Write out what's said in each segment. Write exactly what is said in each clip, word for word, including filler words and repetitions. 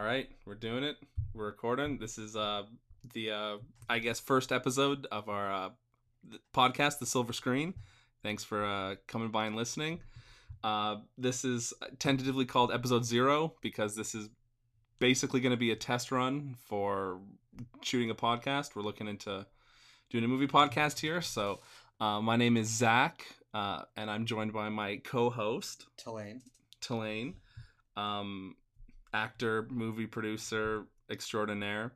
All right, we're doing it. We're recording. This is uh the uh I guess first episode of our uh podcast, The Silver Screen. Thanks for uh coming by and listening. Uh this is tentatively called episode zero because this is basically going to be a test run for shooting a podcast. We're looking into doing a movie podcast here. So uh my name is Zach, uh and I'm joined by my co-host Tulane. Tulane. Um actor, movie producer extraordinaire.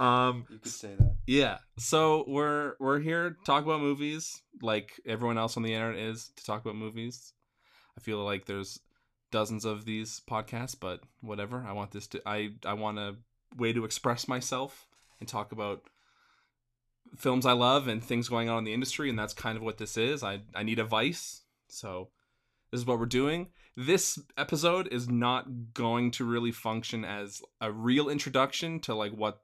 um you could say that. Yeah, so we're we're here to talk about movies like everyone else on the internet is to talk about movies. I feel like there's dozens of these podcasts, but whatever. I want this to i i want a way to express myself and talk about films I love and things going on in the industry, and that's kind of what this is. I i need a vice, so this is what we're doing. This episode is not going to really function as a real introduction to like what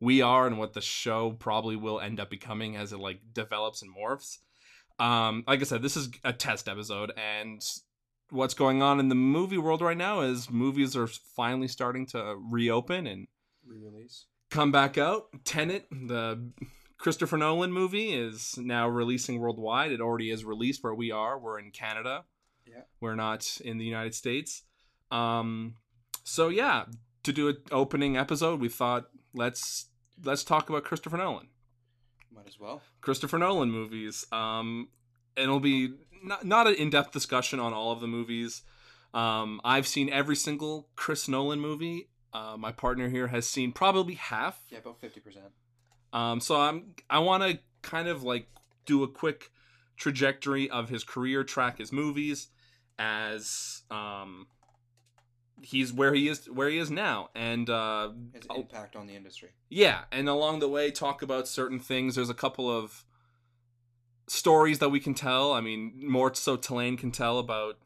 we are and what the show probably will end up becoming as it like develops and morphs. Um, like I said, this is a test episode, and what's going on in the movie world right now is movies are finally starting to reopen and re-release, come back out. Tenet, the Christopher Nolan movie, is now releasing worldwide. It already is released where we are. We're in Canada. Yeah. We're not in the United States. Um, so, yeah, to do an opening episode, we thought, let's let's talk about Christopher Nolan. Might as well. Christopher Nolan movies. Um, it'll be not, not an in-depth discussion on all of the movies. Um, I've seen every single Chris Nolan movie. Uh, my partner here has seen probably half. Yeah, about fifty percent. Um, so I'm, I want to kind of like do a quick trajectory of his career, track his movies, as um he's where he is where he is now, and uh his impact on the industry. Yeah, and along the way talk about certain things. There's a couple of stories that we can tell. I mean, more so Tulane can tell about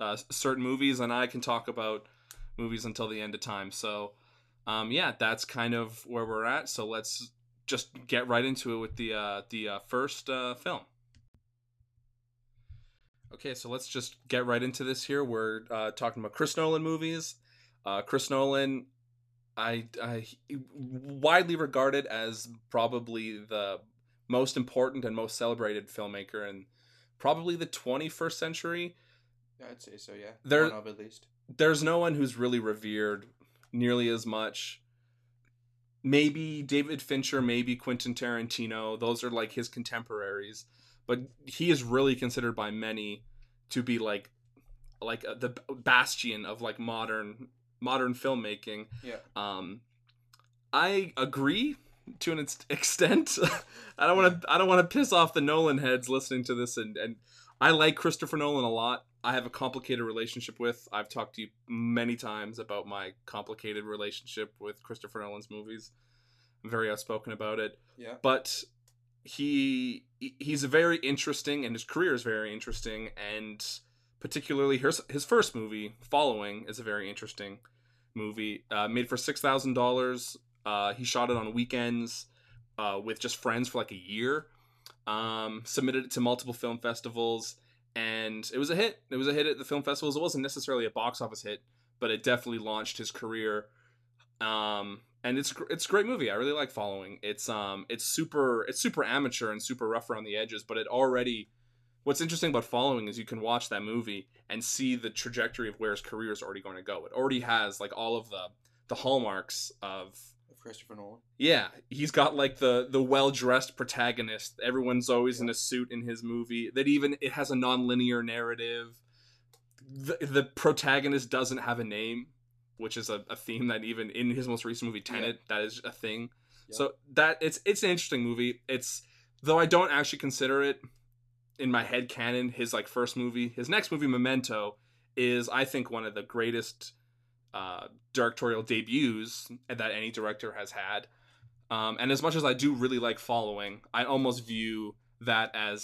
uh certain movies, and I can talk about movies until the end of time. So um yeah, that's kind of where we're at. So let's just get right into it with the uh the uh, first uh film. Okay, so let's just get right into this here. We're uh, talking about Chris Nolan movies. Uh, Chris Nolan, I, I widely regarded as probably the most important and most celebrated filmmaker in probably the twenty-first century. Yeah, I'd say so, yeah. There, one of at least. There's no one who's really revered nearly as much. Maybe David Fincher, maybe Quentin Tarantino. Those are like his contemporaries. But he is really considered by many to be like, like a, the bastion of like modern modern filmmaking. Yeah. Um, I agree to an extent. I don't want to I don't want to piss off the Nolan heads listening to this, and and I like Christopher Nolan a lot. I have a complicated relationship with. I've talked to you many times about my complicated relationship with Christopher Nolan's movies. I'm very outspoken about it. Yeah. But He he's a very interesting, and his career is very interesting, and particularly his his first movie, Following, is a very interesting movie. Uh, made for six thousand uh, dollars. He shot it on weekends uh, with just friends for like a year. Um, submitted it to multiple film festivals, and it was a hit. It was a hit at the film festivals. It wasn't necessarily a box office hit, but it definitely launched his career. Um, And it's it's a great movie. I really like Following. It's um it's super it's super amateur and super rough around the edges, but it already, what's interesting about Following is you can watch that movie and see the trajectory of where his career is already going to go. It already has like all of the the hallmarks of Christopher Nolan. Yeah, he's got like the the well-dressed protagonist. Everyone's always yeah. in a suit in his movie. That even it has a non-linear narrative. The the protagonist doesn't have a name, which is a, a theme that even in his most recent movie, Tenet, yeah. that is a thing. Yeah. So that it's it's an interesting movie. It's, though I don't actually consider it in my head canon, his like first movie. His next movie, Memento, is I think one of the greatest uh, directorial debuts that any director has had. Um, and as much as I do really like Following, I almost view that as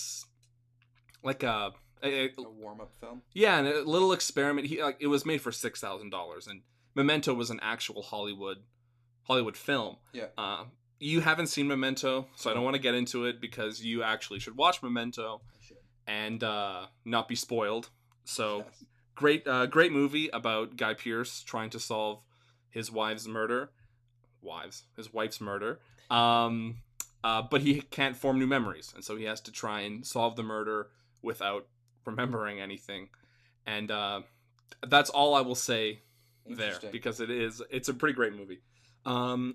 like a a, a warm up film. Yeah, and a little experiment. He like it was made for six thousand dollars and Memento was an actual Hollywood Hollywood film. Yeah. Uh, you haven't seen Memento, so I don't want to get into it because you actually should watch Memento. I should. And uh, not be spoiled. So yes. Great, uh, great movie about Guy Pearce trying to solve his wife's murder. Wives, his wife's murder. Um, uh, but he can't form new memories, and so he has to try and solve the murder without remembering anything. And uh, that's all I will say there, because it is it's a pretty great movie. Um,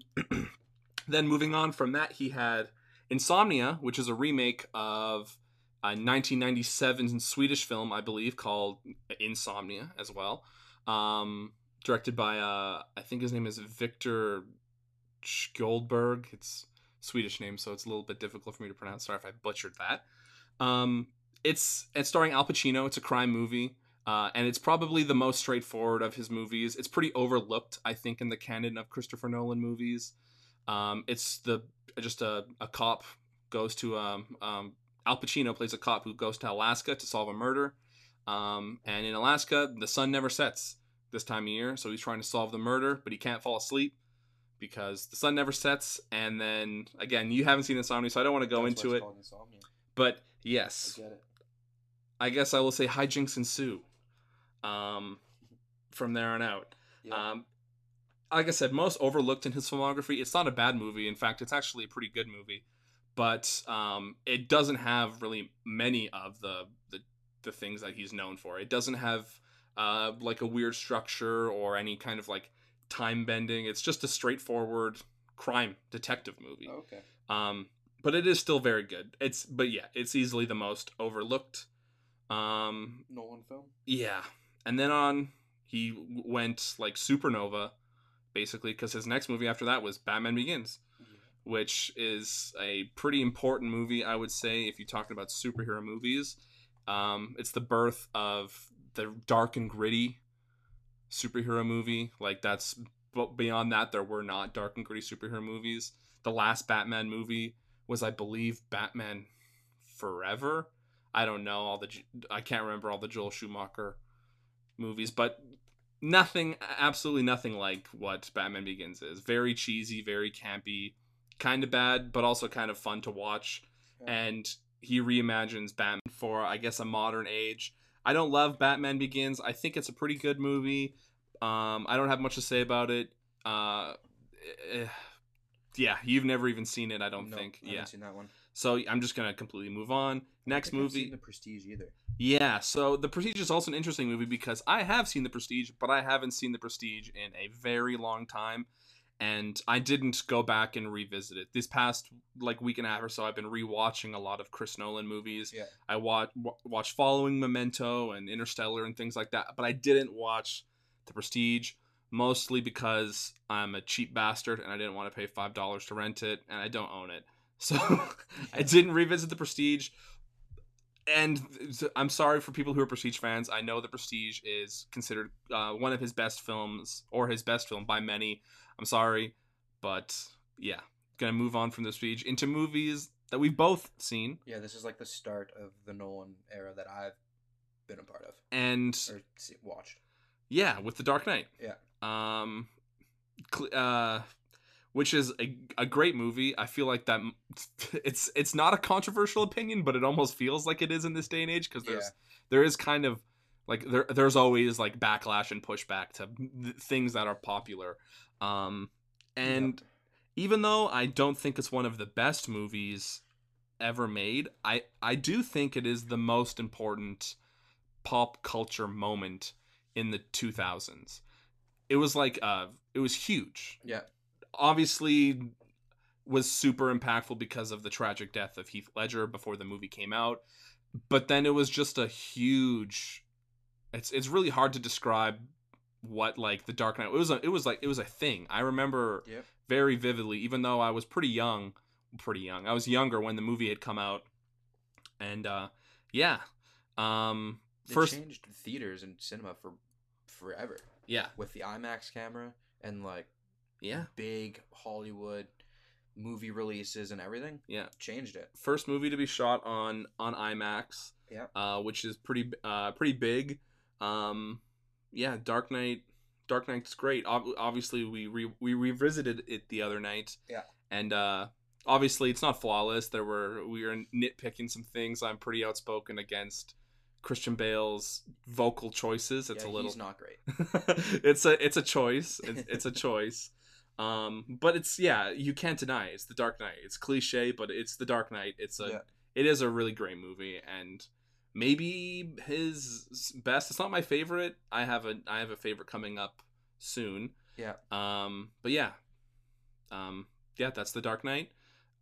then moving on from that, he had Insomnia, which is a remake of a nineteen ninety-seven Swedish film, I believe, called Insomnia as well. Um, directed by, uh, I think his name is Victor Skjoldberg. It's a Swedish name, so it's a little bit difficult for me to pronounce. Sorry if I butchered that. Um, it's, it's starring Al Pacino. It's a crime movie, uh, and it's probably the most straightforward of his movies. It's pretty overlooked, I think, in the canon of Christopher Nolan movies. Um, it's the just a, a cop goes to... Um, um, Al Pacino plays a cop who goes to Alaska to solve a murder. Um, and in Alaska, the sun never sets this time of year. So he's trying to solve the murder, but he can't fall asleep because the sun never sets. And then, again, you haven't seen Insomnia, so I don't want to go That's into it. But, yes. I get it. I guess I will say hijinks ensue um, from there on out. Yeah. Um, like I said, most overlooked in his filmography. It's not a bad movie. In fact, it's actually a pretty good movie. But um, it doesn't have really many of the, the the things that he's known for. It doesn't have uh, like a weird structure or any kind of like time bending. It's just a straightforward crime detective movie. Okay. Um, but it is still very good. It's but yeah, it's easily the most overlooked um, Nolan film. Yeah, and then on he went like supernova, basically, because his next movie after that was Batman Begins, which is a pretty important movie, I would say, if you're talking about superhero movies. Um, it's the birth of the dark and gritty superhero movie. Like, that's... But beyond that, there were not dark and gritty superhero movies. The last Batman movie was, I believe, Batman Forever? I don't know. all the I can't remember all the Joel Schumacher movies, but nothing, absolutely nothing like what Batman Begins is. Very cheesy, very campy. Kind of bad, but also kind of fun to watch. Yeah. And he reimagines Batman for, I guess, a modern age. I don't love Batman Begins. I think it's a pretty good movie. Um, I don't have much to say about it. Uh, eh, yeah, you've never even seen it, I don't no, think. I haven't yeah. seen that one. So I'm just going to completely move on. Next I movie. I haven't seen The Prestige either. Yeah, so The Prestige is also an interesting movie because I have seen The Prestige, but I haven't seen The Prestige in a very long time. And I didn't go back and revisit it. This past like week and a half or so, I've been rewatching a lot of Chris Nolan movies. Yeah. I watch watch Following, Memento, and Interstellar and things like that. But I didn't watch The Prestige, mostly because I'm a cheap bastard and I didn't want to pay five dollars to rent it, and I don't own it, so I didn't revisit The Prestige. And I'm sorry for people who are Prestige fans. I know The Prestige is considered uh, one of his best films, or his best film by many. I'm sorry, but yeah, gonna move on from The Prestige into movies that we've both seen. Yeah, this is like the start of the Nolan era that I've been a part of and or watched. Yeah, with The Dark Knight. Yeah. Um, uh, which is a, a great movie. I feel like that it's it's not a controversial opinion, but it almost feels like it is in this day and age because there's yeah. there is kind of like there there's always like backlash and pushback to th- things that are popular. Um, and yep. even though I don't think it's one of the best movies ever made, I I do think it is the most important pop culture moment in the two thousands. It was like uh it was huge. Yeah. Obviously was super impactful because of the tragic death of Heath Ledger before the movie came out. But then it was just a huge, it's it's really hard to describe what like The Dark Knight, it was a, it was like it was a thing. I remember yep. very vividly, even though I was pretty young, pretty young. I was younger when the movie had come out. And uh yeah. Um they first changed theaters and cinema for forever. Yeah. With the IMAX camera and like yeah big Hollywood movie releases and everything yeah changed it. First movie to be shot on on IMAX, yeah uh which is pretty uh pretty big. um yeah Dark Knight Dark Knight's great. Ob- obviously we re- we revisited it the other night, yeah and uh obviously it's not flawless. There were we were nitpicking some things. I'm pretty outspoken against Christian Bale's vocal choices. It's yeah, a little he's not great. it's a it's a choice. It's, it's a choice. Um, but it's yeah, you can't deny it. It's The Dark Knight. It's cliche, but it's The Dark Knight. It's a yeah. it is a really great movie, and maybe his best. It's not my favorite. I have a I have a favorite coming up soon. Yeah. Um. But yeah. Um. Yeah. That's The Dark Knight.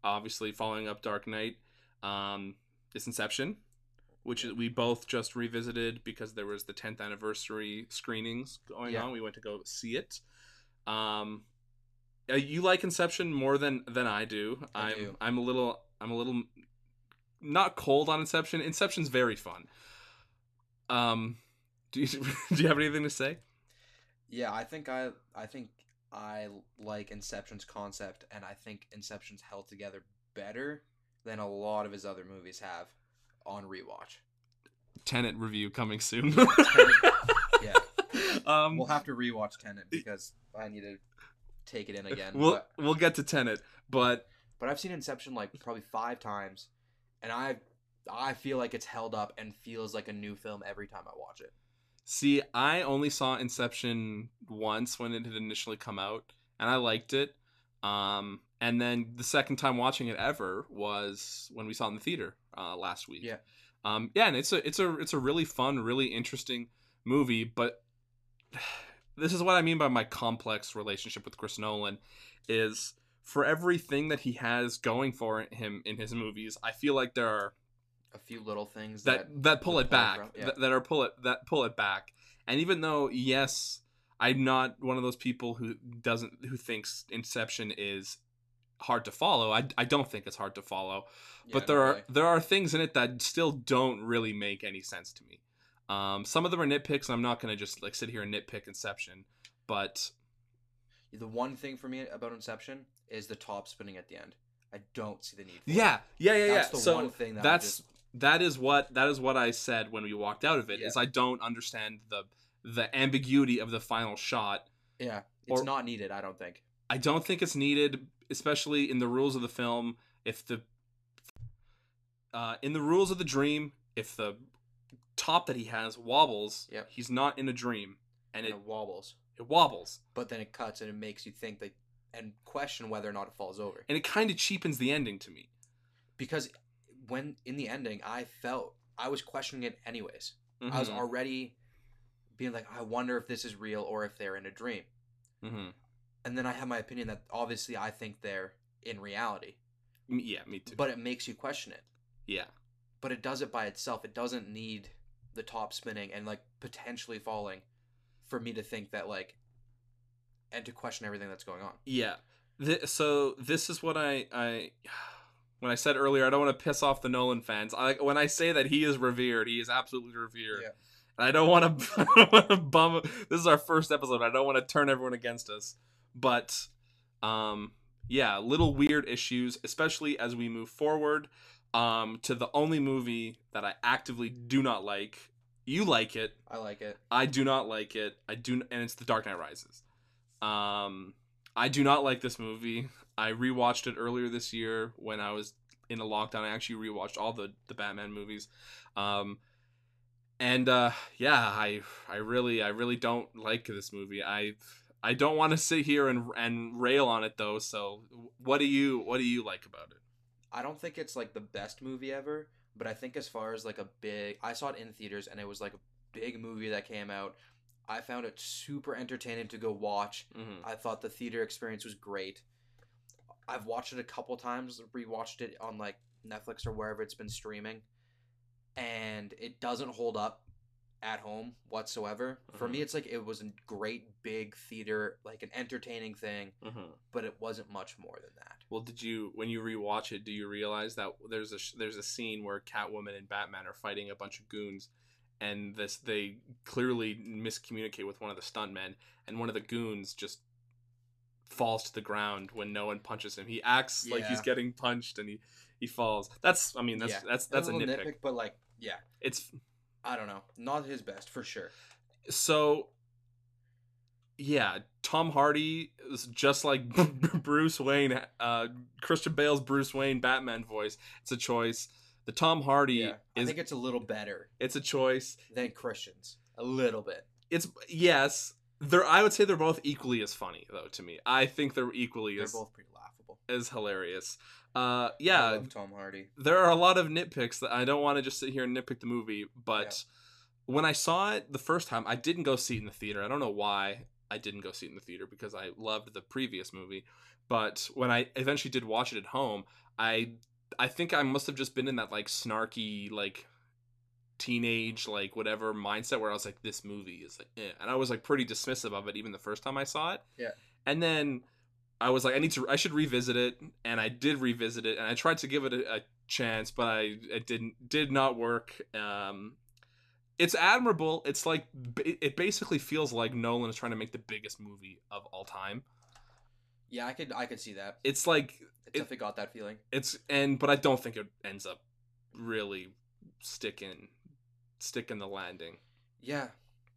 Obviously, following up Dark Knight, um, is Inception, which we both just revisited because there was the tenth anniversary screenings going yeah. on. We went to go see it. Um. You like Inception more than, than I do. I I'm do. I'm a little I'm a little not cold on Inception. Inception's very fun. Um, do you do you have anything to say? Yeah, I think I I think I like Inception's concept, and I think Inception's held together better than a lot of his other movies have on rewatch. Tenet review coming soon. Yeah, Tenet, yeah. Um, we'll have to rewatch Tenet because I need to take it in again. We'll but, we'll get to Tenet, but but I've seen Inception like probably five times, and I I feel like it's held up and feels like a new film every time I watch it. See, I only saw Inception once when it had initially come out, and I liked it. Um, and then the second time watching it ever was when we saw it in the theater uh, last week. Yeah, um, yeah, and it's a it's a it's a really fun, really interesting movie, but. This is what I mean by my complex relationship with Chris Nolan is for everything that he has going for him in his movies, I feel like there are a few little things that, that, that pull it back, from, yeah. that, that are pull it, that pull it back. And even though, yes, I'm not one of those people who doesn't, who thinks Inception is hard to follow. I, I don't think it's hard to follow, yeah, but there no are, way. there are things in it that still don't really make any sense to me. Um, some of them are nitpicks, and I'm not going to just like sit here and nitpick Inception, but the one thing for me about Inception is the top spinning at the end. I don't see the need for yeah. it. Yeah, yeah, yeah, that's yeah. the so one thing that that's just... that is what that is what I said when we walked out of it yeah. is I don't understand the the ambiguity of the final shot. Yeah, it's or, not needed, I don't think. I don't think it's needed, especially in the rules of the film. If the uh, in the rules of the dream, if the top that he has wobbles yep. he's not in a dream and, and it, it wobbles it wobbles but then it cuts and it makes you think that and question whether or not it falls over, and it kind of cheapens the ending to me because when in the ending I felt I was questioning it anyways. Mm-hmm. I was already being like, I wonder if this is real or if they're in a dream. Mm-hmm. And then I have my opinion that obviously I think they're in reality. Yeah, me too. But it makes you question it. Yeah, but it does it by itself. It doesn't need the top spinning and like potentially falling for me to think that like and to question everything that's going on. Yeah. Th- so this is what I, I when I said earlier, I don't want to piss off the Nolan fans. I when I say that he is revered, he is absolutely revered. Yeah. And I don't want to, I don't want to bum. This is our first episode. I don't want to turn everyone against us. But um yeah, little weird issues, especially as we move forward. Um, to the only movie that I actively do not like. You like it. I like it. I do not like it. I do, and it's The Dark Knight Rises. Um, I do not like this movie. I rewatched it earlier this year when I was in a lockdown. I actually rewatched all the, the Batman movies. Um, and uh, yeah, I I really I really don't like this movie. I I don't want to sit here and and rail on it though. So what do you what do you like about it? I don't think it's, like, the best movie ever, but I think as far as, like, a big... I saw it in theaters, and it was, like, a big movie that came out. I found it super entertaining to go watch. Mm-hmm. I thought the theater experience was great. I've watched it a couple times, rewatched it on, like, Netflix or wherever it's been streaming, and it doesn't hold up at home whatsoever. Mm-hmm. For me, it's, like, it was a great big theater, like, an entertaining thing, mm-hmm. but it wasn't much more than that. Well, did you, when you rewatch it, do you realize that there's a there's a scene where Catwoman and Batman are fighting a bunch of goons, and this they clearly miscommunicate with one of the stuntmen, and one of the goons just falls to the ground when no one punches him. He acts yeah. like he's getting punched, and he, he falls. That's I mean that's yeah. that's that's, that's a, a nitpick. nitpick, but like yeah, it's I don't know, not his best for sure. So. Yeah, Tom Hardy is just like Bruce Wayne, uh, Christian Bale's Bruce Wayne Batman voice. It's a choice. The Tom Hardy yeah, is... I think it's a little better. It's a choice. Than Christian's. A little bit. It's... Yes. They're, I would say they're both equally as funny, though, to me. I think they're equally they're as... They're both pretty laughable. As hilarious. Uh, yeah. I love Tom Hardy. There are a lot of nitpicks that I don't want to just sit here and nitpick the movie, but... Yeah. When I saw it the first time, I didn't go see it in the theater. I don't know why I didn't go see it in the theater, because I loved the previous movie. But when I eventually did watch it at home, I I think I must have just been in that, like, snarky, like, teenage, like, whatever mindset where I was like, this movie is like, eh. And I was, like, pretty dismissive of it even the first time I saw it. Yeah. And then I was like, I need to, I should revisit it. And I did revisit it. And I tried to give it a, a chance, but I it didn't, did not work. Um... It's admirable. It's like, it basically feels like Nolan is trying to make the biggest movie of all time. Yeah, I could I could see that. It's like... It definitely it, got that feeling. It's and But I don't think it ends up really sticking sticking the landing. Yeah,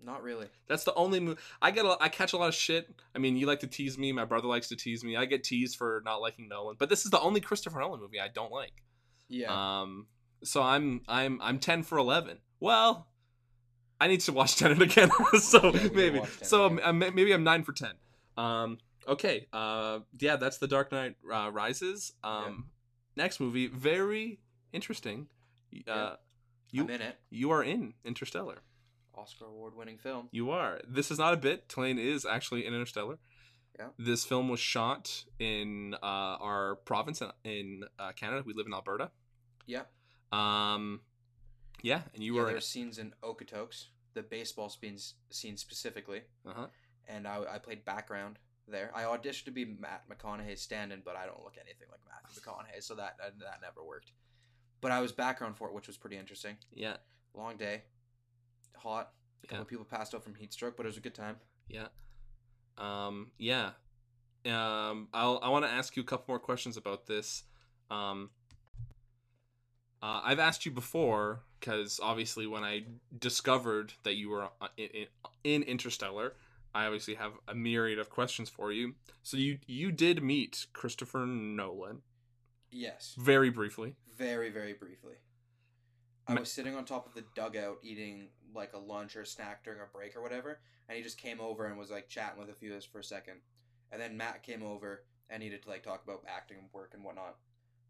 not really. That's the only movie... I get a, I catch a lot of shit. I mean, you like to tease me. My brother likes to tease me. I get teased for not liking Nolan. But this is the only Christopher Nolan movie I don't like. Yeah. Um. So I'm I'm I'm ten for eleven. Well... I need to watch Tenet again, so yeah, maybe. So I'm, maybe I'm nine for ten. Um, okay, uh, yeah, that's The Dark Knight uh, Rises. Um, yeah. Next movie, very interesting. Yeah. Uh, you, I'm in it. You are in Interstellar. Oscar award-winning film. You are. This is not a bit. Tulane is actually in Interstellar. Yeah. This film was shot in uh, our province in uh, Canada. We live in Alberta. Yeah. Um. Yeah, and you yeah, were... There are scenes in Okotoks, the baseball scene specifically, uh-huh. and I, I played background there. I auditioned to be Matt McConaughey's stand-in, but I don't look anything like Matthew McConaughey, so that that never worked. But I was background for it, which was pretty interesting. Yeah. Long day, hot, a couple yeah. of people passed out from heat stroke, but it was a good time. Yeah. Um. Yeah. Um. I'll, I want to ask you a couple more questions about this. Um. Uh, I've asked you before, because obviously when I discovered that you were in, in, in Interstellar, I obviously have a myriad of questions for you. So you you did meet Christopher Nolan. Yes. Very briefly. Very, very briefly. I Ma- was sitting on top of the dugout eating like a lunch or a snack during a break or whatever, and he just came over and was like chatting with a few of us for a second. And then Matt came over and needed to like talk about acting and work and whatnot.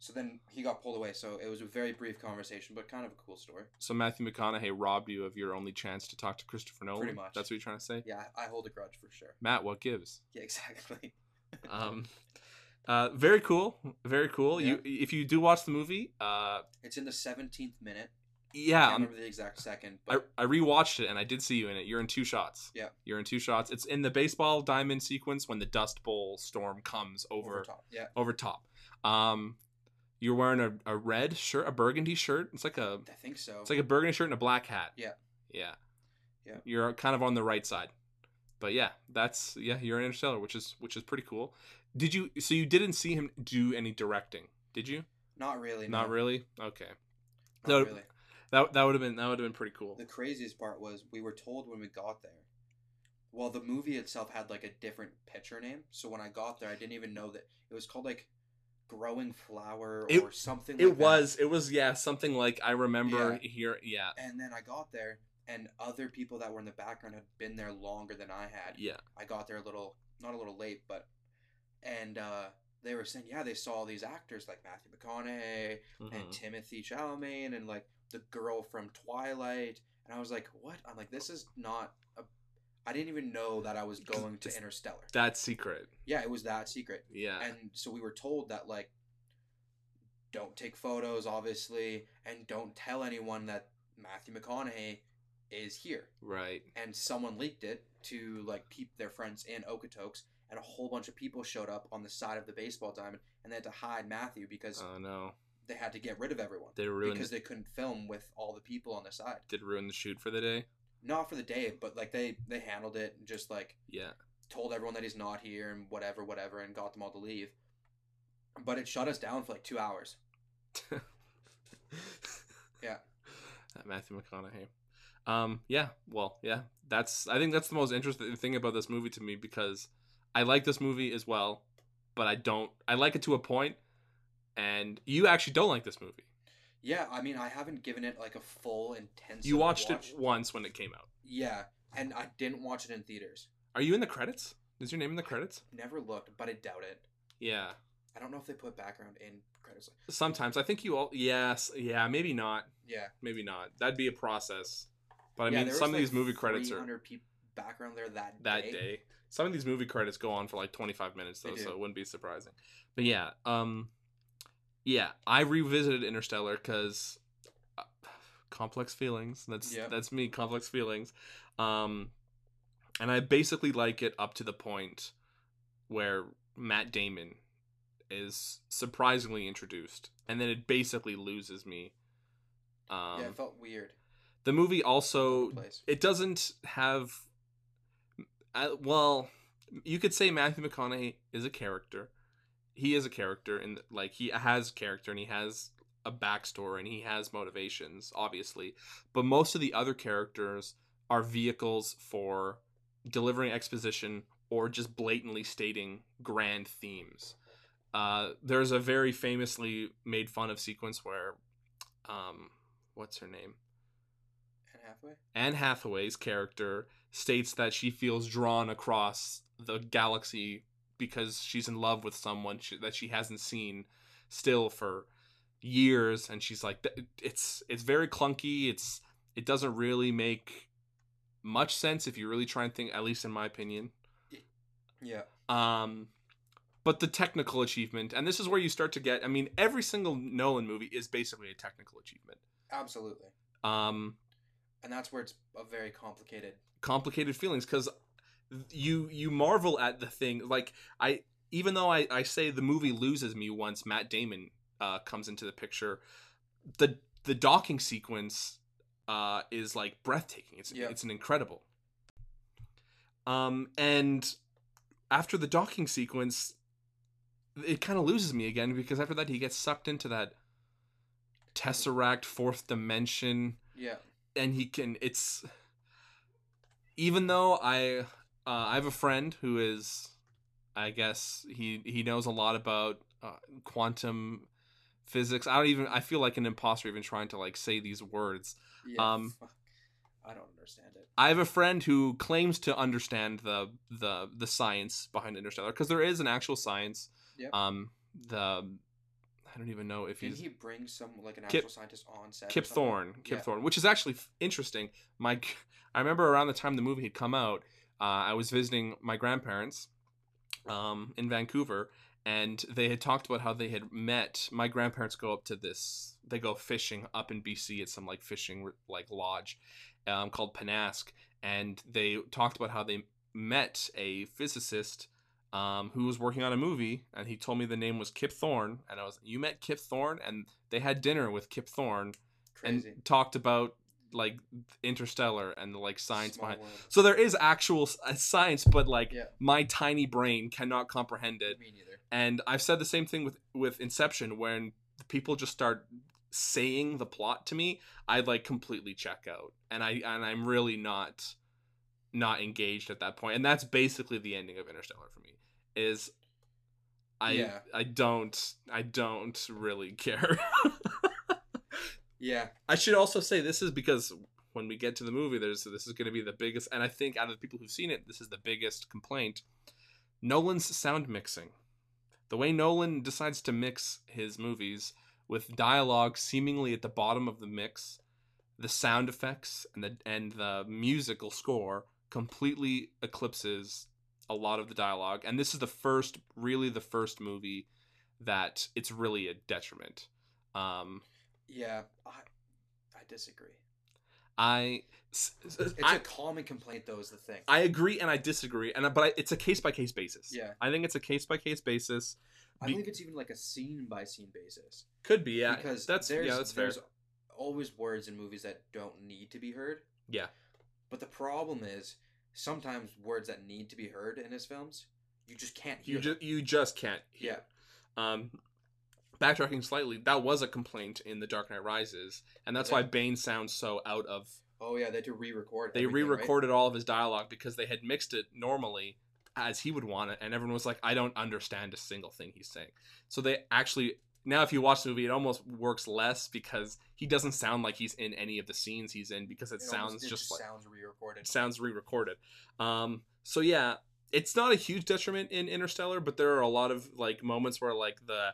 So then he got pulled away, so it was a very brief conversation, but kind of a cool story. So Matthew McConaughey robbed you of your only chance to talk to Christopher Nolan? Pretty much. That's what you're trying to say? Yeah, I hold a grudge for sure. Matt, what gives? Yeah, exactly. um, uh, very cool. Very cool. Yeah. You, if you do watch the movie... Uh, it's in the seventeenth minute. Yeah. I can't um, remember the exact second. But... I, I rewatched it, and I did see you in it. You're in two shots. Yeah. You're in two shots. It's in the baseball diamond sequence when the Dust Bowl storm comes over, over top. Yeah. Over top. Um... You're wearing a, a red shirt, a burgundy shirt. It's like a... I think so. It's like a burgundy shirt and a black hat. Yeah. Yeah. Yeah. You're kind of on the right side. But yeah, that's... Yeah, you're an Interstellar, which is which is pretty cool. Did you... So you didn't see him do any directing, did you? Not really. Not no. really? Okay. Not that, really. That, that would have been, that would have been pretty cool. The craziest part was we were told when we got there. Well, the movie itself had like a different picture name. So when I got there, I didn't even know that... It was called like... Growing Flower or it, something like it that. It was. It was, yeah, something like I remember yeah. here. Yeah. And then I got there, and other people that were in the background had been there longer than I had. Yeah. I got there a little, not a little late, but, and uh, they were saying, yeah, they saw all these actors like Matthew McConaughey mm-hmm. and Timothy Chalamet and like the girl from Twilight. And I was like, what? I'm like, this is not a, I didn't even know that I was going to Interstellar. That secret. Yeah, it was that secret. Yeah. And so we were told that, like, don't take photos, obviously, and don't tell anyone that Matthew McConaughey is here. Right. And someone leaked it to, like, keep their friends in Okotoks, and a whole bunch of people showed up on the side of the baseball diamond, and they had to hide Matthew because... Oh, no. They had to get rid of everyone. They ruined... Because they couldn't film with all the people on the side. Did it ruin the shoot for the day? Not for the day, but, like, they, they handled it and just, like, yeah, told everyone that he's not here and whatever, whatever, and got them all to leave. But it shut us down for, like, two hours. yeah. Matthew McConaughey. Um, yeah, well, yeah. That's I think that's the most interesting thing about this movie to me, because I like this movie as well, but I don't. I like it to a point, and you actually don't like this movie. Yeah, I mean, I haven't given it like a full intense. You watched watch. it once when it came out. Yeah, and I didn't watch it in theaters. Are you in the credits? Is your name in the credits? I never looked, but I doubt it. Yeah. I don't know if they put background in credits. Sometimes. I think you all... Yes. Yeah, maybe not. Yeah. Maybe not. That'd be a process. But I yeah, mean, some like of these movie credits are... three hundred people background there that day. That day. Some of these movie credits go on for like twenty-five minutes, though, so it wouldn't be surprising. But yeah. Um, yeah. I revisited Interstellar because... Uh, complex feelings. That's yep. that's me. Complex feelings. Um, and I basically like it up to the point where Matt Damon... is surprisingly introduced, and then it basically loses me. Um, yeah, it felt weird. The movie also it doesn't have. Uh, well, you could say Matthew McConaughey is a character. He is a character, and like he has character, and he has a backstory, and he has motivations, obviously. But most of the other characters are vehicles for delivering exposition or just blatantly stating grand themes. Uh, there's a very famously made fun of sequence where, um, what's her name? Anne Hathaway? Anne Hathaway's character states that she feels drawn across the galaxy because she's in love with someone she, that she hasn't seen still for years. And she's like, it's, it's very clunky. It's, it doesn't really make much sense if you really try and think, at least in my opinion. Yeah. Um, But the technical achievement, and this is where you start to get, I mean, every single Nolan movie is basically a technical achievement. Absolutely. Um, and that's where it's a very complicated... Complicated feelings, because you you marvel at the thing. Like, I even though I, I say the movie loses me once Matt Damon uh, comes into the picture, the the docking sequence uh, is, like, breathtaking. It's, yep. it's an incredible. Um, and after the docking sequence... it kind of loses me again, because after that he gets sucked into that tesseract fourth dimension. Yeah. And he can, it's, even though I, uh, I have a friend who is, I guess he, he knows a lot about uh, quantum physics. I don't even, I feel like an imposter even trying to like say these words. Yeah, um, fuck. I don't understand it. I have a friend who claims to understand the, the, the science behind Interstellar, because there is an actual science. Yep. Um, the I don't even know if Didn't he's he bring some like an actual Kip, scientist on set. Kip Thorne, Kip yeah. Thorne, which is actually f- interesting. My, I remember around the time the movie had come out, uh, I was visiting my grandparents, um, in Vancouver, and they had talked about how they had met. My grandparents go up to this, they go fishing up in B C at some like fishing like lodge, um, called Panask, and they talked about how they met a physicist. Um, who was working on a movie, and he told me the name was Kip Thorne, and I was, you met Kip Thorne, and they had dinner with Kip Thorne, Crazy. and talked about like Interstellar and the like science Small behind. World. So there is actual uh, science, but like yeah. my tiny brain cannot comprehend it. Me neither. And I've said the same thing with with Inception, when people just start saying the plot to me, I like completely check out, and I and I'm really not. not engaged at that point. And that's basically the ending of Interstellar for me, is I yeah. I don't I don't really care. Yeah. I should also say this is because when we get to the movie, there's this is going to be the biggest, and I think out of the people who've seen it, this is the biggest complaint. Nolan's sound mixing. The way Nolan decides to mix his movies, with dialogue seemingly at the bottom of the mix, the sound effects and the and the musical score completely eclipses a lot of the dialogue, and this is the first, really the first movie that it's really a detriment. Um, yeah, I I disagree. I it's I, a common complaint, though, is the thing. I agree and I disagree, and but I, it's a case by case basis. Yeah, I think it's a case by case basis. I Be- think it's even like a scene by scene basis. Could be, yeah, because that's there's, yeah, that's fair. Always words in movies that don't need to be heard. Yeah. But the problem is sometimes words that need to be heard in his films, you just can't hear. You just you just can't hear. Yeah. Um backtracking slightly, that was a complaint in The Dark Knight Rises, and that's yeah. why Bane sounds so out of Oh yeah, they had to re-record. They re-recorded right? all of his dialogue because they had mixed it normally as he would want it, and everyone was like, I don't understand a single thing he's saying. So they actually now if you watch the movie, it almost works less because he doesn't sound like he's in any of the scenes he's in because it, it sounds just, just like sounds re-recorded. Sounds re-recorded. Um, so yeah, it's not a huge detriment in Interstellar, but there are a lot of like moments where like the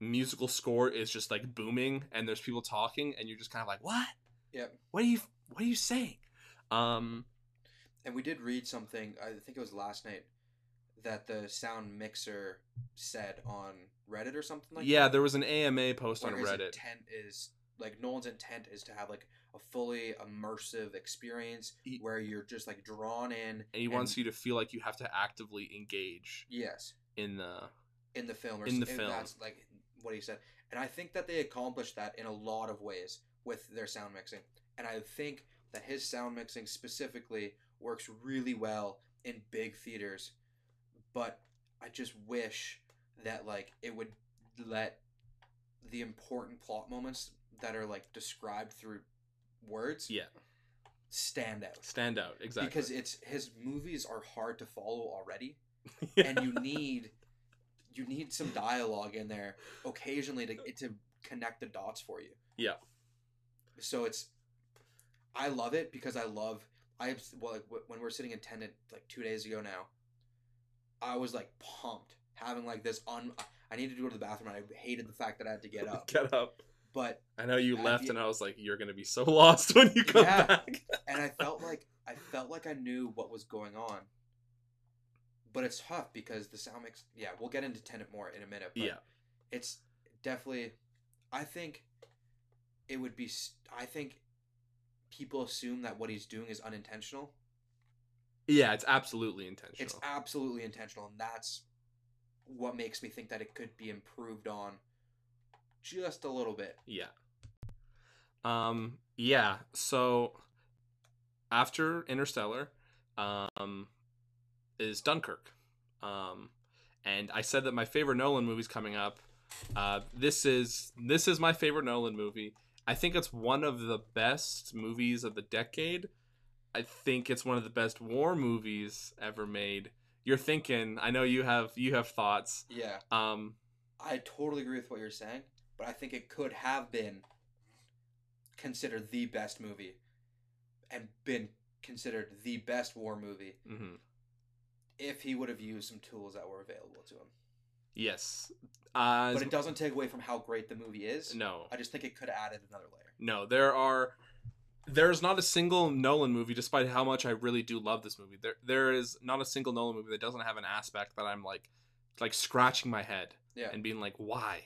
musical score is just like booming and there's people talking and you're just kind of like, what? Yeah. What are you? What are you saying? Um, and we did read something. I think it was last night. That the sound mixer said on Reddit or something like yeah, that. Yeah, there was an A M A post on Reddit. Intent is like Nolan's intent is to have like a fully immersive experience he, where you're just like drawn in, and he and, wants you to feel like you have to actively engage. Yes, in the in the film. Or in the film, that's like what he said, and I think that they accomplished that in a lot of ways with their sound mixing, and I think that his sound mixing specifically works really well in big theaters. But I just wish that, like, it would let the important plot moments that are, like, described through words yeah. stand out. Stand out, exactly. Because it's his movies are hard to follow already, yeah. and you need you need some dialogue in there occasionally to to connect the dots for you. Yeah. So it's... I love it because I love... I well, like, when we were sitting in Tenet, like, two days ago now, I was like pumped having like this on. Un- I needed to go to the bathroom. And I hated the fact that I had to get up. Get up. But I know you left, the, and I was like, "You're gonna be so lost when you come yeah. back." And I felt like I felt like I knew what was going on. But it's tough because the sound mix. Yeah, we'll get into Tenet more in a minute. But yeah, it's definitely. I think it would be. I think people assume that what he's doing is unintentional. Yeah, it's absolutely intentional. It's absolutely intentional, and that's what makes me think that it could be improved on just a little bit. Yeah. Um. Yeah, so after Interstellar um, is Dunkirk. Um, and I said that my favorite Nolan movie's coming up. Uh, this is this is my favorite Nolan movie. I think it's one of the best movies of the decade. I think it's one of the best war movies ever made. You're thinking, I know you have you have thoughts. Yeah. Um, I totally agree with what you're saying, but I think it could have been considered the best movie and been considered the best war movie mm-hmm. if he would have used some tools that were available to him. Yes. Uh, but it doesn't take away from how great the movie is. No. I just think it could have added another layer. No, there are... There's not a single Nolan movie, despite how much I really do love this movie. There, there is not a single Nolan movie that doesn't have an aspect that I'm like, like scratching my head yeah. and being like, why?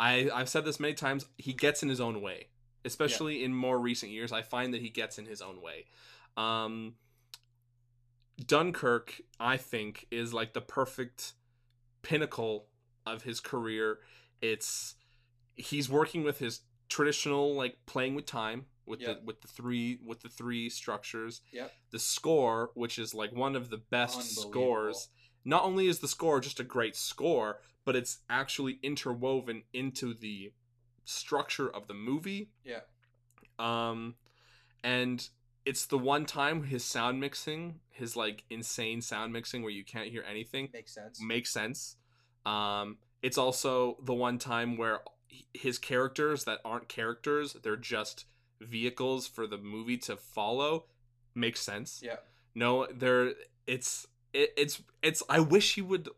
I, I've said this many times. He gets in his own way, especially yeah. in more recent years. I find that he gets in his own way. Um, Dunkirk, I think, is like the perfect pinnacle of his career. It's he's working with his traditional, like playing with time. With yep. the with the three with the three structures, yep. the score, which is like one of the best scores. Not only is the score just a great score, but it's actually interwoven into the structure of the movie. Yeah. Um, and it's the one time his sound mixing, his like insane sound mixing where you can't hear anything, makes sense. Makes sense. Um, it's also the one time where his characters that aren't characters, they're just vehicles for the movie to follow. Makes sense. Yeah. No, there it's it, it's it's I wish he would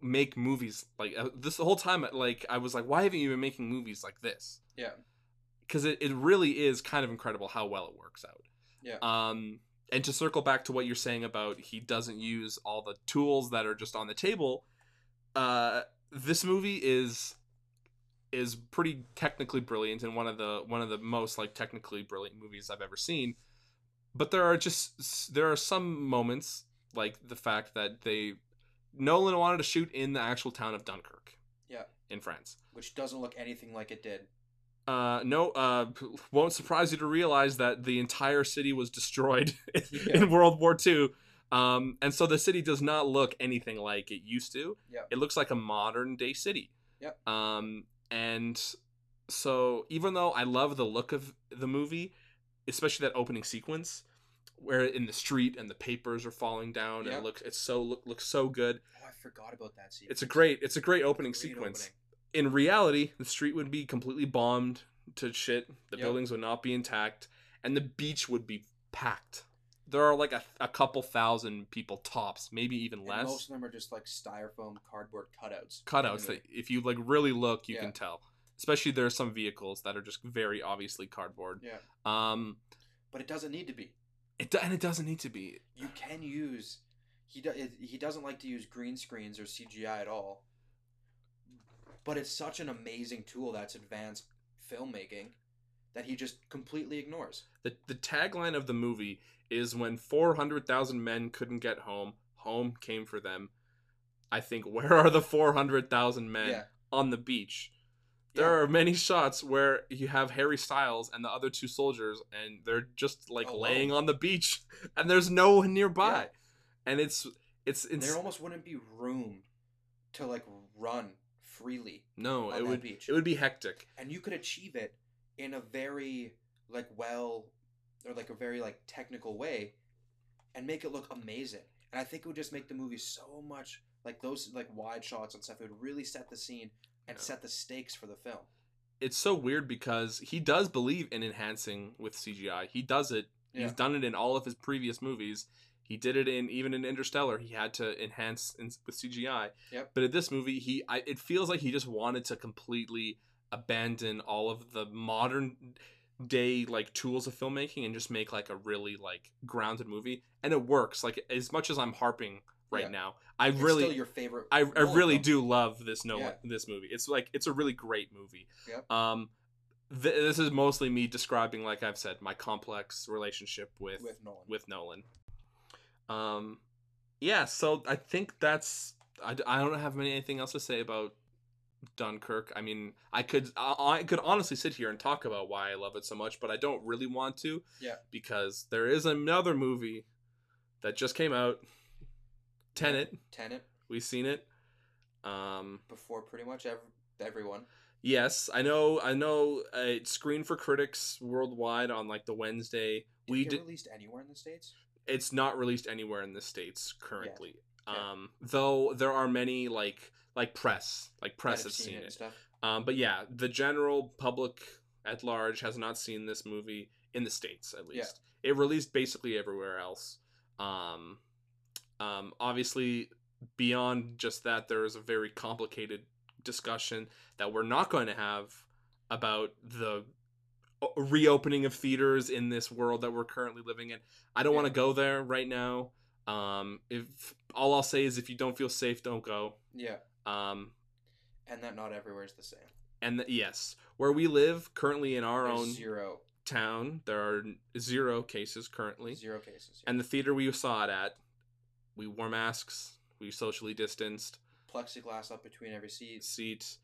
make movies like uh, this the whole time. Like I was like, why haven't you been making movies like this? Yeah. Because it, it really is kind of incredible how well it works out. Yeah. Um and to circle back to what you're saying about he doesn't use all the tools that are just on the table, uh this movie is is pretty technically brilliant and one of the one of the most like technically brilliant movies I've ever seen. But there are just there are some moments like the fact that they Nolan wanted to shoot in the actual town of Dunkirk. Yeah. In France, which doesn't look anything like it did. Uh no, uh won't surprise you to realize that the entire city was destroyed yeah. in World War Two. Um and so the city does not look anything like it used to. Yeah. It looks like a modern day city. Yeah. Um And so even though I love the look of the movie, especially that opening sequence where in the street and the papers are falling down yep. and it looks it's so look, looks so good. Oh, I forgot about that sequence. It's a great it's a great opening great sequence. Opening. in reality, the street would be completely bombed to shit. The yep. buildings would not be intact. And the beach would be packed. There are like a, a couple thousand people tops, maybe even less. And most of them are just like styrofoam cardboard cutouts. Cutouts. That if you like really look, you yeah. can tell. Especially there are some vehicles that are just very obviously cardboard. Yeah. Um, but it doesn't need to be. It do- and it doesn't need to be. You can use... He do- He doesn't like to use green screens or C G I at all. But it's such an amazing tool that's advanced filmmaking that he just completely ignores. The the tagline of the movie is when four hundred thousand men couldn't get home, home came for them. I think, where are the four hundred thousand men yeah. on the beach? There yeah. are many shots where you have Harry Styles and the other two soldiers and they're just like oh, laying wow. on the beach and there's no one nearby. Yeah. And it's, it's, it's... There almost wouldn't be room to like run freely. No, on it that would beach. It would be hectic. And you could achieve it in a very like well or like a very like technical way and make it look amazing. And I think it would just make the movie so much like those like wide shots and stuff. It would really set the scene and yeah. set the stakes for the film. It's so weird because he does believe in enhancing with C G I. He does it. Yeah. He's done it in all of his previous movies. He did it in even in Interstellar. He had to enhance in, with C G I. Yep. But in this movie, he I, it feels like he just wanted to completely abandon all of the modern day like tools of filmmaking and just make like a really like grounded movie. And it works. Like as much as I'm harping right yeah. now, I it's really still your favorite. I, I really do love this Nolan yeah. this movie. It's like it's a really great movie. Yep. Um, th- this is mostly me describing, like I've said, my complex relationship with with Nolan. With Nolan. Um, yeah, so I think that's, I, I don't have anything else to say about Dunkirk. I mean, I could, I, I could honestly sit here and talk about why I love it so much, but I don't really want to. Yeah. Because there is another movie that just came out. Tenet. Tenet. We've seen it. Um. Before pretty much every, everyone. Yes, I know, I know uh, it screened for critics worldwide on like the Wednesday. Did we it did... released anywhere in the States? It's not released anywhere in the States currently. Yeah. Yeah. Um, though there are many like like press, like press have seen, seen it. it. Stuff. Um, but yeah, the general public at large has not seen this movie in the States at least. Yeah. It released basically everywhere else. Um, um, obviously, beyond just that, there is a very complicated discussion that we're not going to have about the reopening of theaters in this world that we're currently living in. I don't yeah. want to go there right now. Um, if all I'll say is if you don't feel safe, don't go. Yeah. Um, and that not everywhere is the same. And the, yes, where we live currently in our There's own zero. town, there are zero cases currently. Zero cases. Yeah. And the theater we saw it at, we wore masks, we socially distanced. Plexiglass up between every seat. Seat.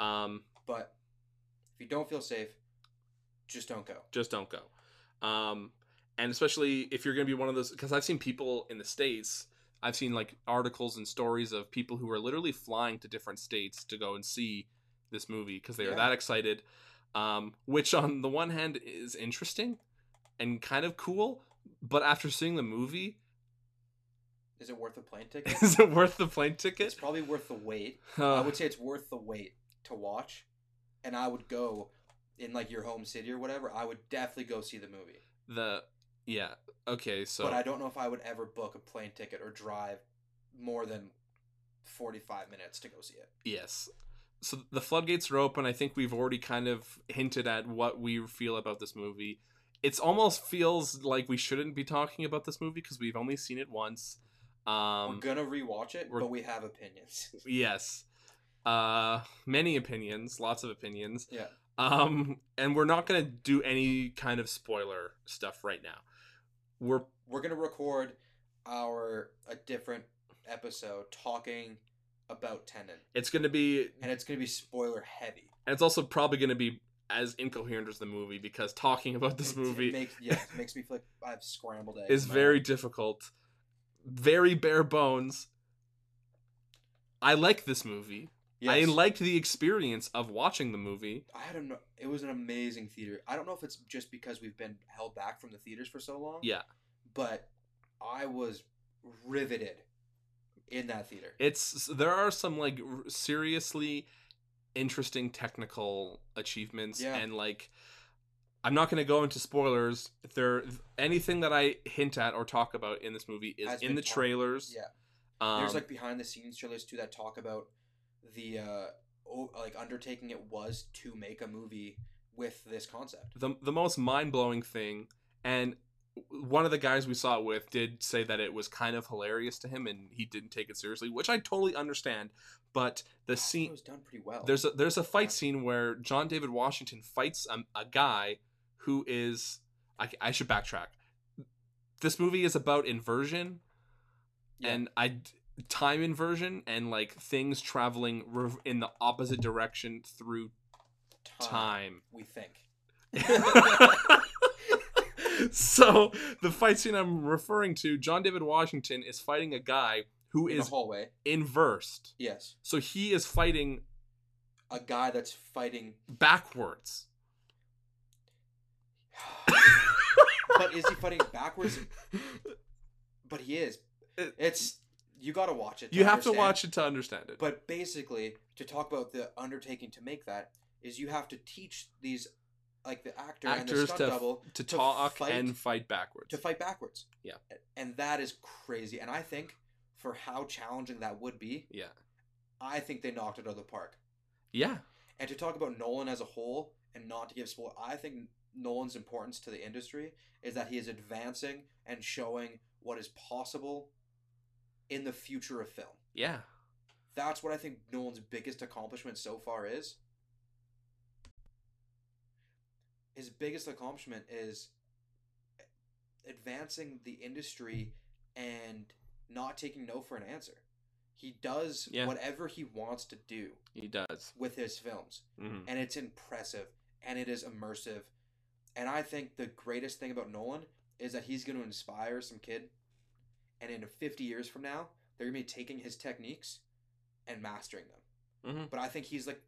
Um, but if you don't feel safe, just don't go. Just don't go. Um, and especially if you're going to be one of those... Because I've seen people in the States... I've seen like articles and stories of people who are literally flying to different states to go and see this movie because they yeah. are that excited. Um, which on the one hand is interesting and kind of cool. But after seeing the movie... Is it worth the plane ticket? Is it worth the plane ticket? It's probably worth the wait. Uh, I would say it's worth the wait to watch. And I would go... in like your home city or whatever, I would definitely go see the movie. The yeah, okay, so but I don't know if I would ever book a plane ticket or drive more than forty-five minutes to go see it. Yes. So the floodgates are open. I think we've already kind of hinted at what we feel about this movie. It's almost feels like we shouldn't be talking about this movie because we've only seen it once. Um, we're gonna rewatch it, but we have opinions. Yes. Uh, many opinions, lots of opinions. Yeah. Um, and we're not going to do any kind of spoiler stuff right now. We're we're going to record our a different episode talking about Tenet. It's going to be and it's going to be spoiler heavy. And it's also probably going to be as incoherent as the movie because talking about this it, movie it makes, yeah, it makes me feel like I've scrambled eggs. It's very head. difficult. Very bare bones. I like this movie. Yes. I liked the experience of watching the movie. I don't know. It was an amazing theater. I don't know if it's just because we've been held back from the theaters for so long. Yeah. But I was riveted in that theater. It's there are some like seriously interesting technical achievements. Yeah. And like, I'm not going to go into spoilers. If there anything that I hint at or talk about in this movie is Has in the trailers. Yeah. Um, There's like behind the scenes trailers too that talk about the uh, oh, like undertaking it was to make a movie with this concept. The the most mind blowing thing, and one of the guys we saw it with did say that it was kind of hilarious to him, and he didn't take it seriously, which I totally understand. But the scene was done pretty well. There's a there's a fight yeah. scene where John David Washington fights a, a guy who is I, I should backtrack. This movie is about inversion, yeah. and I time inversion and like things traveling rev- in the opposite direction through time. time. We think. So the fight scene I'm referring to, John David Washington is fighting a guy who in is hallway. inversed. Yes. So he is fighting a guy that's fighting backwards. But is he fighting backwards? But he is. It's you got to watch it. To you have to watch it to understand it. But basically, to talk about the undertaking to make that is you have to teach these. Like the actor Actors and the stunt to, double to, to talk fight, and fight backwards to fight backwards. Yeah, and that is crazy. And I think for how challenging that would be, yeah, I think they knocked it out of the park. Yeah, and to talk about Nolan as a whole and not to give spoilers, I think Nolan's importance to the industry is that he is advancing and showing what is possible in the future of film. Yeah, that's what I think Nolan's biggest accomplishment so far is. His biggest accomplishment is advancing the industry and not taking no for an answer. He does yeah. whatever he wants to do. He does. With his films. Mm-hmm. And it's impressive. And it is immersive. And I think the greatest thing about Nolan is that he's going to inspire some kid. And in fifty years from now, they're going to be taking his techniques and mastering them. Mm-hmm. But I think he's like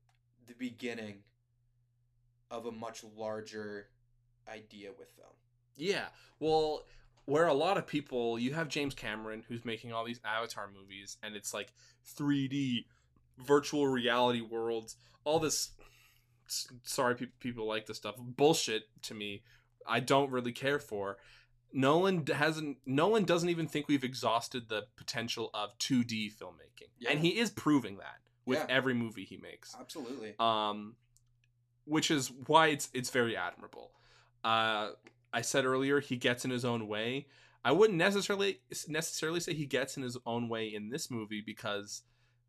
the beginning of a much larger idea with film. Yeah. Well, where a lot of people, you have James Cameron who's making all these Avatar movies and it's like three D virtual reality worlds, all this, sorry pe- people like this stuff, bullshit to me, I don't really care for. Nolan hasn't, Nolan doesn't even think we've exhausted the potential of two D filmmaking. Yeah. And he is proving that with yeah. every movie he makes. Absolutely. Um, Which is why it's it's very admirable. Uh, I said earlier, he gets in his own way. I wouldn't necessarily necessarily say he gets in his own way in this movie because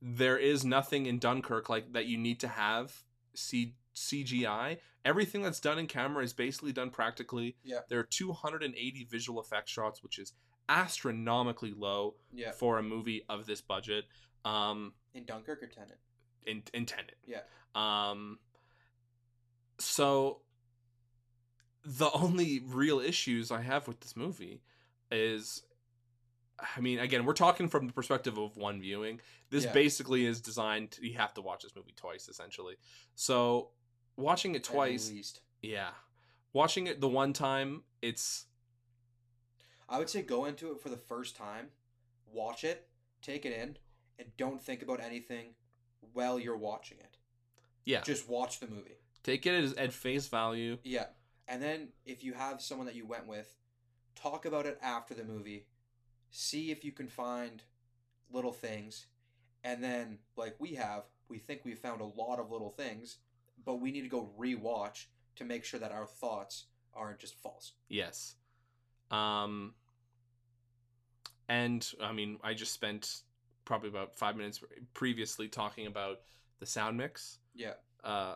there is nothing in Dunkirk like that you need to have C- CGI. Everything that's done in camera is basically done practically. Yeah. There are two hundred eighty visual effects shots, which is astronomically low yeah. for a movie of this budget. Um, in Dunkirk or Tenet? In, in Tenet. Yeah. Um... So, the only real issues I have with this movie is, I mean, again, we're talking from the perspective of one viewing. This yeah. basically is designed to, you have to watch this movie twice, essentially. So, watching it twice, at least. yeah, watching it the one time, it's... I would say go into it for the first time, watch it, take it in, and don't think about anything while you're watching it. Yeah. Just watch the movie. Take it at face value. Yeah. And then if you have someone that you went with, talk about it after the movie. See if you can find little things. And then, like we have, we think we found a lot of little things, but we need to go rewatch to make sure that our thoughts aren't just false. Yes. Um. And, I mean, I just spent probably about five minutes previously talking about the sound mix. Yeah. Uh.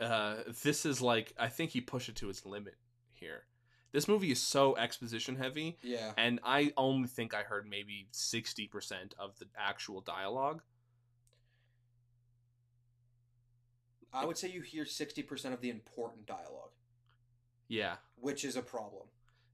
Uh, this is like, I think he pushed it to its limit here. This movie is so exposition heavy. Yeah. And I only think I heard maybe sixty percent of the actual dialogue. I would say you hear sixty percent of the important dialogue. Yeah. Which is a problem.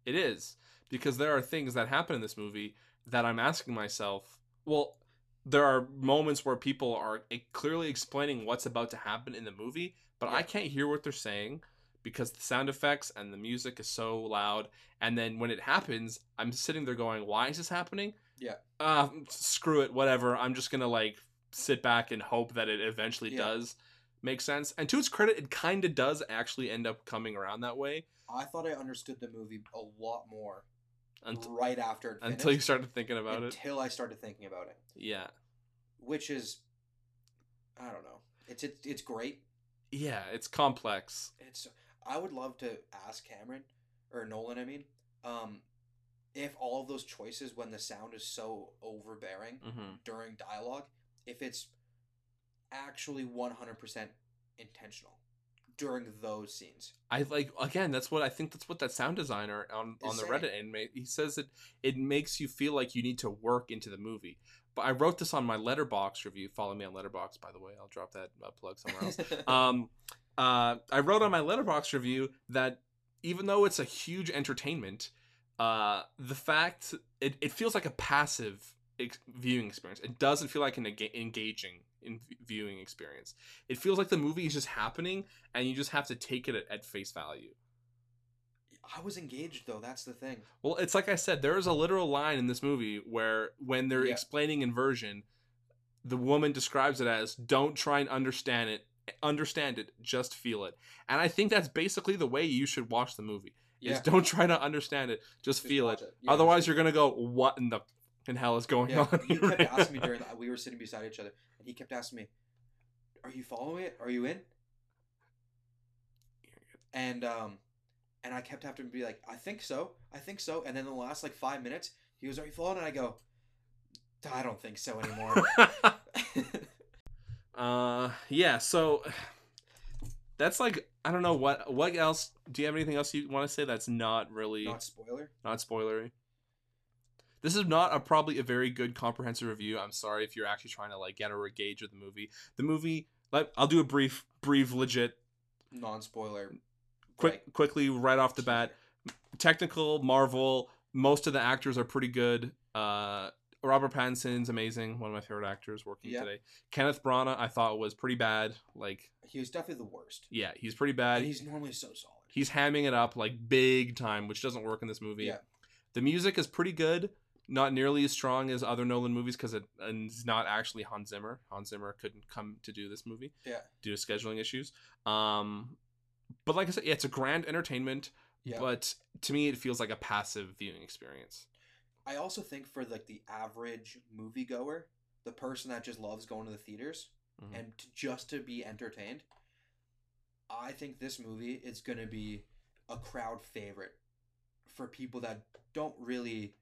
It is. Because there are things that happen in this movie that I'm asking myself, well, there are moments where people are clearly explaining what's about to happen in the movie, but yeah. I can't hear what they're saying because the sound effects and the music is so loud. And then when it happens, I'm sitting there going, why is this happening? Yeah. Uh, screw it. Whatever. I'm just going to like sit back and hope that it eventually yeah. does make sense. And to its credit, it kind of does actually end up coming around that way. I thought I understood the movie a lot more until, right after it finished, until you started thinking about until it. Until I started thinking about it. Yeah. Which is, I don't know. It's it's it's great. Yeah, it's complex. It's. I would love to ask Cameron, or Nolan, I mean, um, if all of those choices when the sound is so overbearing mm-hmm. during dialogue, if it's actually one hundred percent intentional during those scenes. I like, again, that's what I think that's what that sound designer on, on the saying. Reddit anime, he says that it makes you feel like you need to work into the movie. But I wrote this on my Letterboxd review. Follow me on Letterboxd, by the way. I'll drop that uh, plug somewhere else. um, uh, I wrote on my Letterboxd review that even though it's a huge entertainment, uh, the fact it, it feels like a passive ex- viewing experience. It doesn't feel like an ega- engaging in v- viewing experience. It feels like the movie is just happening, and you just have to take it at, at face value. I was engaged, though. That's the thing. Well, it's like I said, there is a literal line in this movie where when they're yeah. explaining inversion, the woman describes it as, don't try and understand it. Understand it. Just feel it. And I think that's basically the way you should watch the movie. Yeah. Is don't try to understand it. Just, just feel it. it. Yeah, Otherwise, you're going to go, what in the in hell is going yeah. on? He kept right asking now? me during the, we were sitting beside each other, and he kept asking me, are you following it? Are you in? And, um... And I kept having to be like, I think so. I think so. And then the last like five minutes, he was, are you following? And I go, I don't think so anymore. uh, yeah. So that's like, I don't know what, what else. Do you have anything else you want to say? That's not really not spoiler, not spoilery. This is not a, probably a very good comprehensive review. I'm sorry if you're actually trying to like get a gauge of the movie, the movie, like I'll do a brief, brief, legit non-spoiler. Quick, right. Quickly, right off the bat, technical Marvel. Most of the actors are pretty good. Uh, Robert Pattinson's amazing, one of my favorite actors working yeah. today. Kenneth Branagh, I thought was pretty bad. Like he was definitely the worst. Yeah, he's pretty bad. And he's normally so solid. He's hamming it up like big time, which doesn't work in this movie. Yeah. The music is pretty good, not nearly as strong as other Nolan movies because it, it's not actually Hans Zimmer. Hans Zimmer couldn't come to do this movie. Yeah, due to scheduling issues. Um. But like I said, yeah, it's a grand entertainment, yeah. but to me, it feels like a passive viewing experience. I also think for like the average moviegoer, the person that just loves going to the theaters mm-hmm. and to, just to be entertained, I think this movie is going to be a crowd favorite for people that don't really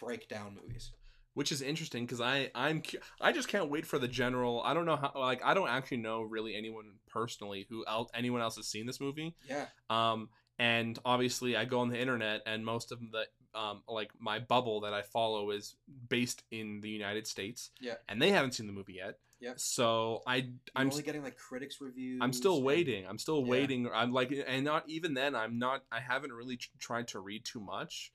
break down movies. Which is interesting because I I'm I just can't wait for the general. I don't know how like I don't actually know really anyone personally who else, anyone else has seen this movie. Yeah. Um. And obviously I go on the internet and most of the um like my bubble that I follow is based in the United States. Yeah. And they haven't seen the movie yet. Yeah. So I You're I'm only getting like critics reviews. I'm still waiting. I'm still yeah. waiting. I'm like and not even then I'm not I haven't really ch- tried to read too much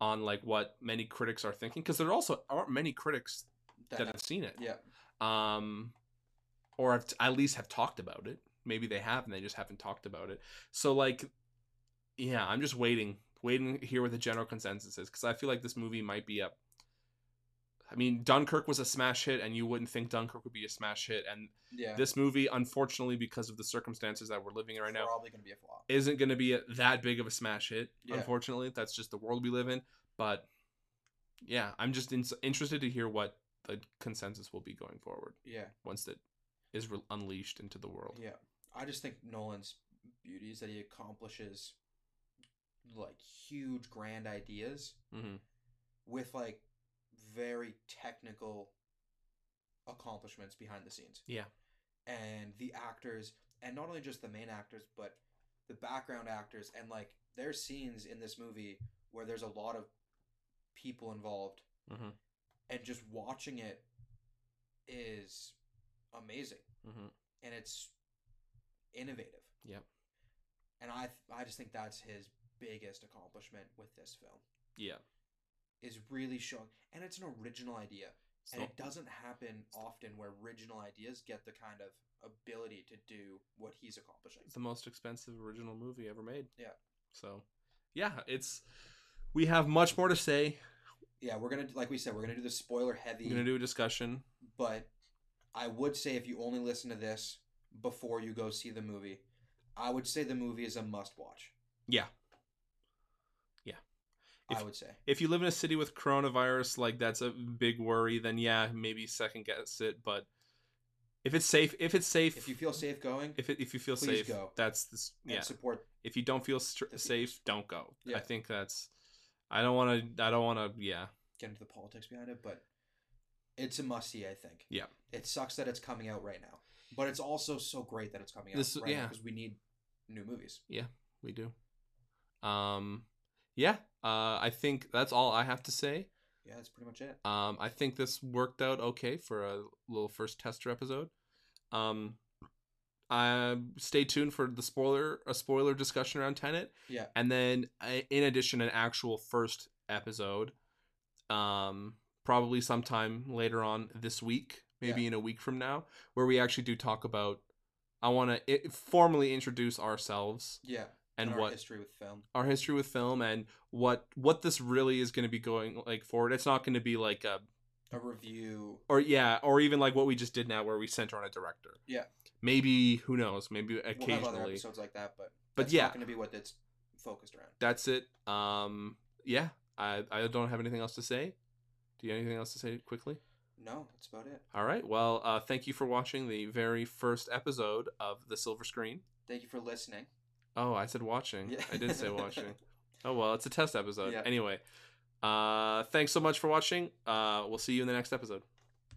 on like what many critics are thinking because there also aren't many critics that, that have seen it yeah um or have t- at least have talked about it. Maybe they have and they just haven't talked about it. So like yeah I'm just waiting waiting to hear what the general consensus is because I feel like this movie might be a I mean Dunkirk was a smash hit and you wouldn't think Dunkirk would be a smash hit and yeah. this movie unfortunately because of the circumstances that we're living in right now probably gonna be a flop. Isn't going to be a, that big of a smash hit yeah. unfortunately. That's just the world we live in but yeah I'm just in, interested to hear what the consensus will be going forward yeah once that is re- unleashed into the world. yeah I just think Nolan's beauty is that he accomplishes like huge grand ideas mm-hmm. with like very technical accomplishments behind the scenes. Yeah. And the actors, and not only just the main actors, but the background actors. And like there's scenes in this movie where there's a lot of people involved mm-hmm. and just watching it is amazing. Mm-hmm. And it's innovative. Yep. And I, I just think that's his biggest accomplishment with this film. Yeah. Is really showing, and it's an original idea, so, and it doesn't happen often where original ideas get the kind of ability to do what he's accomplishing. It's the most expensive original movie ever made. Yeah. So, yeah, it's we have much more to say. Yeah, we're gonna like we said, we're gonna do the spoiler heavy. We're gonna do a discussion, but I would say if you only listen to this before you go see the movie, I would say the movie is a must-watch. Yeah. Yeah. If, I would say. If you live in a city with coronavirus, like that's a big worry, then yeah, maybe second guess it. But if it's safe, if it's safe. If you feel safe going. If it, if you feel safe, go. That's this. Yeah. And support. If you don't feel st- safe, don't go. Yeah. I think that's, I don't want to, I don't want to, yeah. Get into the politics behind it, but it's a must-see, I think. Yeah. It sucks that it's coming out right now. But it's also so great that it's coming out this, right yeah. now, because we need new movies. Yeah, we do. Um, yeah, uh, I think that's all I have to say. Yeah, that's pretty much it. Um, I think this worked out okay for a little first tester episode. Um, uh, stay tuned for the spoiler a spoiler discussion around Tenet. Yeah, and then uh, in addition, an actual first episode, um, probably sometime later on this week. Maybe yeah. in a week from now, where we actually do talk about, I want to formally introduce ourselves. Yeah. And, and our what history with film, our history with film, and what what this really is going to be going like forward. It's not going to be like a a review or yeah, or even like what we just did now, where we center on a director. Yeah. Maybe who knows? Maybe occasionally we'll have other episodes like that, but but that's yeah, not going to be what it's focused around. That's it. Um. Yeah. I I don't have anything else to say. Do you have anything else to say quickly? No, that's about it. All right. Well, uh, thank you for watching the very first episode of The Silver Screen. Thank you for listening. Oh, I said watching. Yeah. I did say watching. Oh, well, it's a test episode. Yeah. Anyway, uh, thanks so much for watching. Uh, we'll see you in the next episode.